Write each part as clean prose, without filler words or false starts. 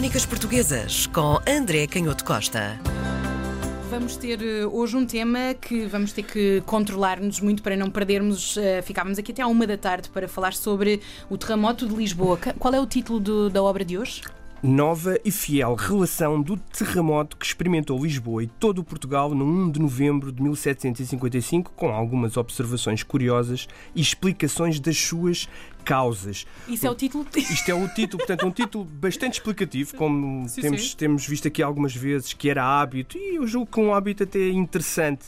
Crónicas Portuguesas, com André Canhoto Costa. Vamos ter hoje um tema que vamos ter que controlar-nos muito para não perdermos. Ficávamos aqui até à 1 da tarde para falar sobre o terremoto de Lisboa. Qual é o título da obra de hoje? Nova e fiel relação do terremoto que experimentou Lisboa e todo o Portugal no 1 de novembro de 1755, com algumas observações curiosas e explicações das suas causas. Isso é o título? Isto é o título, portanto, um título bastante explicativo, como temos visto aqui algumas vezes, que era hábito, e eu julgo que um hábito até interessante,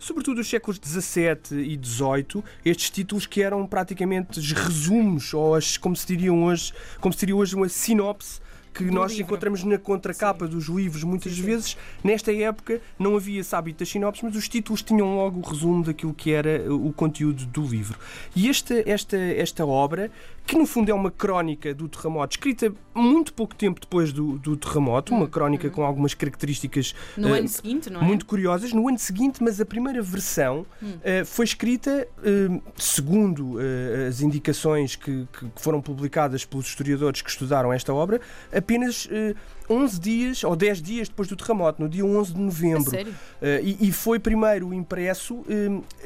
sobretudo dos séculos XVII e XVIII, estes títulos que eram praticamente os resumos, ou como se diria hoje uma sinopse, que nós encontramos na contracapa dos livros muitas vezes. Nesta época não havia esse hábito das sinopses, mas os títulos tinham logo o resumo daquilo que era o conteúdo do livro. E esta obra, que no fundo é uma crónica do terremoto, escrita muito pouco tempo depois do terremoto, uma crónica com algumas características no ano seguinte, não é? Muito curiosas, no ano seguinte, mas a primeira versão foi escrita segundo as indicações que foram publicadas pelos historiadores que estudaram esta obra, apenas 11 dias ou 10 dias depois do terremoto, no dia 11 de novembro. Sério? E foi primeiro impresso,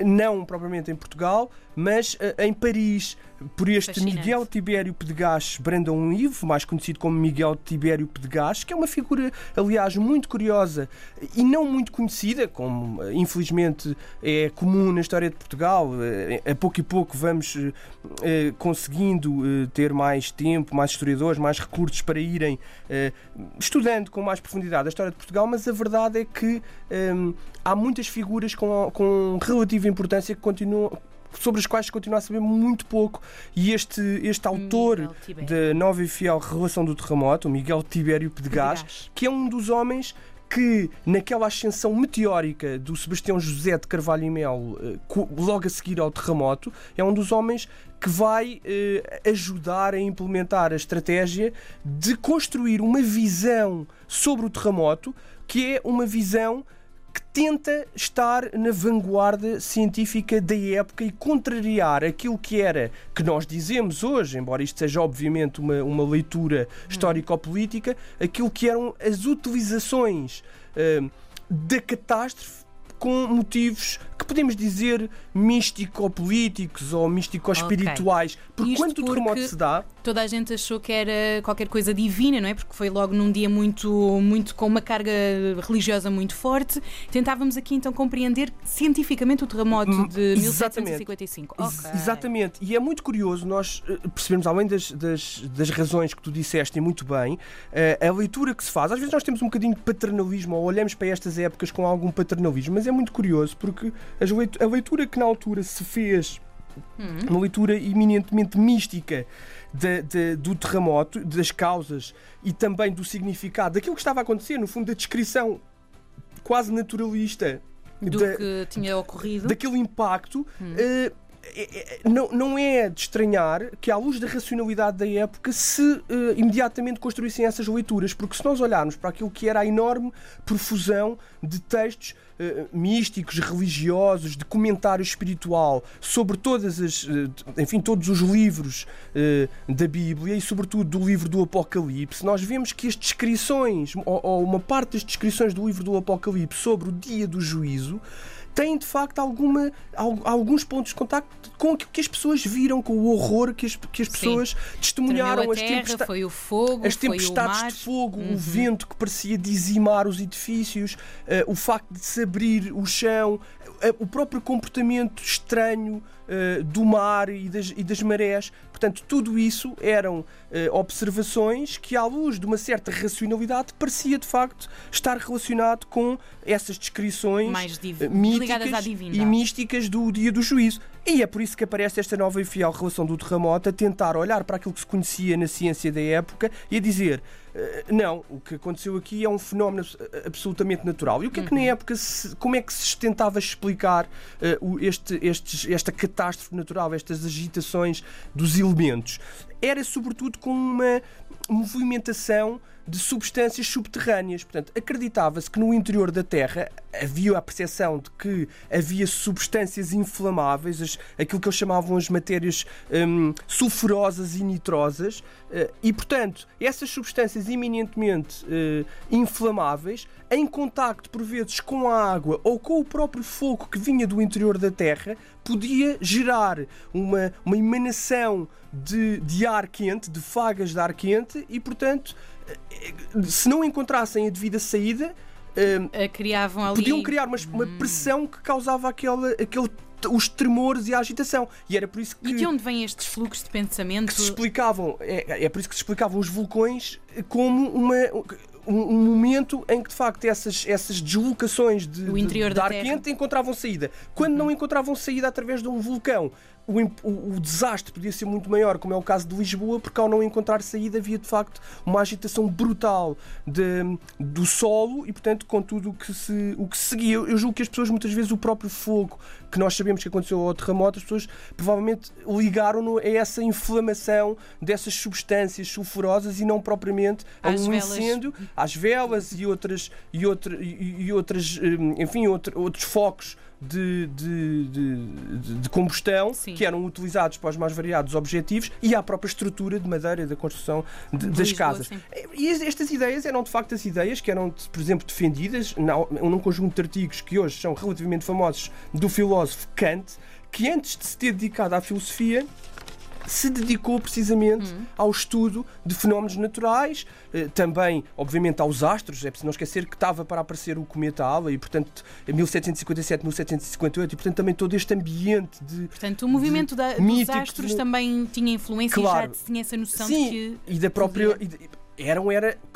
não propriamente em Portugal, mas em Paris, por este Miguel Tibério Pedegache Brandão Ivo, mais conhecido como Miguel Tibério Pedegache, que é uma figura, aliás, muito curiosa e não muito conhecida, como infelizmente é comum na história de Portugal. A pouco e pouco vamos conseguindo ter mais tempo, mais historiadores, mais recursos para irem estudando com mais profundidade a história de Portugal, mas a verdade é que há muitas figuras com relativa importância que continuam, sobre as quais se continua a saber muito pouco, e este autor da nova e fiel relação do terremoto, o Miguel Tibério Pedegache, que é um dos homens que, naquela ascensão meteórica do Sebastião José de Carvalho e Melo, logo a seguir ao terremoto, é um dos homens que vai ajudar a implementar a estratégia de construir uma visão sobre o terremoto, que é uma visão que tenta estar na vanguarda científica da época e contrariar aquilo que nós dizemos hoje, embora isto seja obviamente uma leitura histórico-política, aquilo que eram as utilizações da catástrofe com motivos que podemos dizer místico-políticos ou místico-espirituais. Porque quando o terremoto se dá, toda a gente achou que era qualquer coisa divina, não é? Porque foi logo num dia muito com uma carga religiosa muito forte. Tentávamos aqui então compreender cientificamente o terremoto de 1755. Okay. Exatamente. E é muito curioso nós percebemos, além das razões que tu disseste, e muito bem, a leitura que se faz. Às vezes nós temos um bocadinho de paternalismo, ou olhamos para estas épocas com algum paternalismo, mas é muito curioso porque a leitura que na altura se fez, uma leitura eminentemente mística do terremoto, das causas e também do significado daquilo que estava a acontecer, no fundo da descrição quase naturalista do que tinha ocorrido, daquele impacto, não é de estranhar que, à luz da racionalidade da época, se imediatamente construíssem essas leituras, porque se nós olharmos para aquilo que era a enorme profusão de textos místicos, religiosos, de comentário espiritual sobre todos os livros da Bíblia e sobretudo do livro do Apocalipse, nós vemos que as descrições, ou uma parte das descrições do livro do Apocalipse sobre o dia do juízo, tem de facto alguns pontos de contacto com aquilo que as pessoas viram, com o horror que as pessoas testemunharam. A terra, foi o fogo, as tempestades, foi o mar, de fogo, o vento que parecia dizimar os edifícios, o facto de se abrir o chão, o próprio comportamento estranho do mar e das marés. Portanto, tudo isso eram observações que, à luz de uma certa racionalidade, parecia de facto estar relacionado com essas descrições mais míticas e místicas do dia do juízo. E é por isso que aparece esta nova e fiel relação do terremoto, a tentar olhar para aquilo que se conhecia na ciência da época e a dizer, não, o que aconteceu aqui é um fenómeno absolutamente natural. E o que é que na época, como é que se tentava explicar esta catástrofe natural, estas agitações dos elementos? Era sobretudo com uma movimentação de substâncias subterrâneas. Portanto, acreditava-se que no interior da Terra havia a percepção de que havia substâncias inflamáveis, aquilo que eles chamavam as matérias sulfurosas e nitrosas, e, portanto, essas substâncias iminentemente inflamáveis, em contacto, por vezes, com a água ou com o próprio fogo que vinha do interior da Terra, podia gerar uma emanação de ar quente, de fagas de ar quente, e, portanto, se não encontrassem a devida saída, criavam ali... podiam criar uma pressão que causava os tremores e a agitação. E era por isso que... E de onde vêm estes fluxos de pensamento? Que se explicavam, é por isso que se explicavam os vulcões como um momento em que, de facto, essas deslocações de ar quente encontravam saída. Quando não encontravam saída através de um vulcão, o desastre podia ser muito maior, como é o caso de Lisboa, porque ao não encontrar saída havia, de facto, uma agitação brutal do solo e, portanto, com tudo o que seguia. Eu julgo que as pessoas, muitas vezes, o próprio fogo, que nós sabemos que aconteceu ao terremoto, as pessoas provavelmente ligaram-no a essa inflamação dessas substâncias sulfurosas e não propriamente a um incêndio, às velas e outros focos de combustão. Sim. Que eram utilizados para os mais variados objetivos e à própria estrutura de madeira da construção das casas. Sim. E estas ideias eram, de facto, as ideias que eram, por exemplo, defendidas num conjunto de artigos que hoje são relativamente famosos do filósofo Kant, que antes de se ter dedicado à filosofia se dedicou precisamente ao estudo de fenómenos naturais, também, obviamente, aos astros. É preciso não esquecer que estava para aparecer o cometa Halley, e, portanto, 1757, 1758, e, portanto, também todo este ambiente de... Portanto, o movimento dos astros também tinha influência, claro, e já tinha essa noção, sim, de que... e da própria...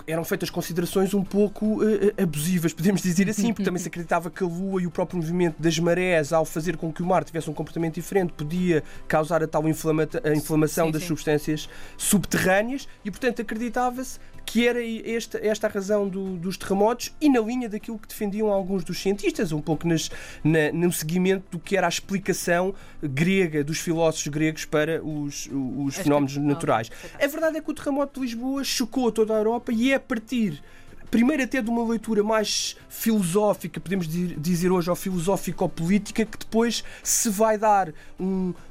Eram feitas considerações um pouco abusivas, podemos dizer assim, porque também se acreditava que a Lua e o próprio movimento das marés, ao fazer com que o mar tivesse um comportamento diferente, podia causar a tal inflamação das substâncias subterrâneas e, portanto, acreditava-se que era esta a razão dos terremotos, e na linha daquilo que defendiam alguns dos cientistas, um pouco no seguimento do que era a explicação grega, dos filósofos gregos, para os fenómenos naturais. A verdade é que o terremoto de Lisboa chocou toda a Europa, e é a partir... primeiro até de uma leitura mais filosófica, podemos dizer hoje, ou filosófico-política, que depois se vai dar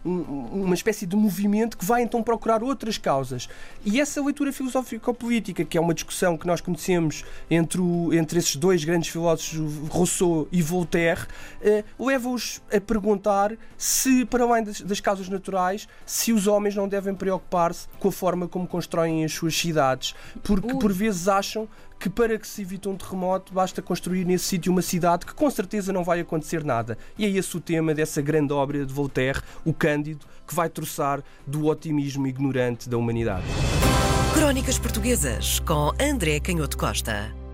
uma espécie de movimento que vai então procurar outras causas. E essa leitura filosófico-política, que é uma discussão que nós conhecemos entre esses dois grandes filósofos, Rousseau e Voltaire, leva-os a perguntar se, para além das causas naturais, se os homens não devem preocupar-se com a forma como constroem as suas cidades, porque por vezes acham que, para que se evite um terremoto, basta construir nesse sítio uma cidade que com certeza não vai acontecer nada. E é esse o tema dessa grande obra de Voltaire, o Cândido, que vai troçar do otimismo ignorante da humanidade. Crónicas Portuguesas, com André Canhoto Costa.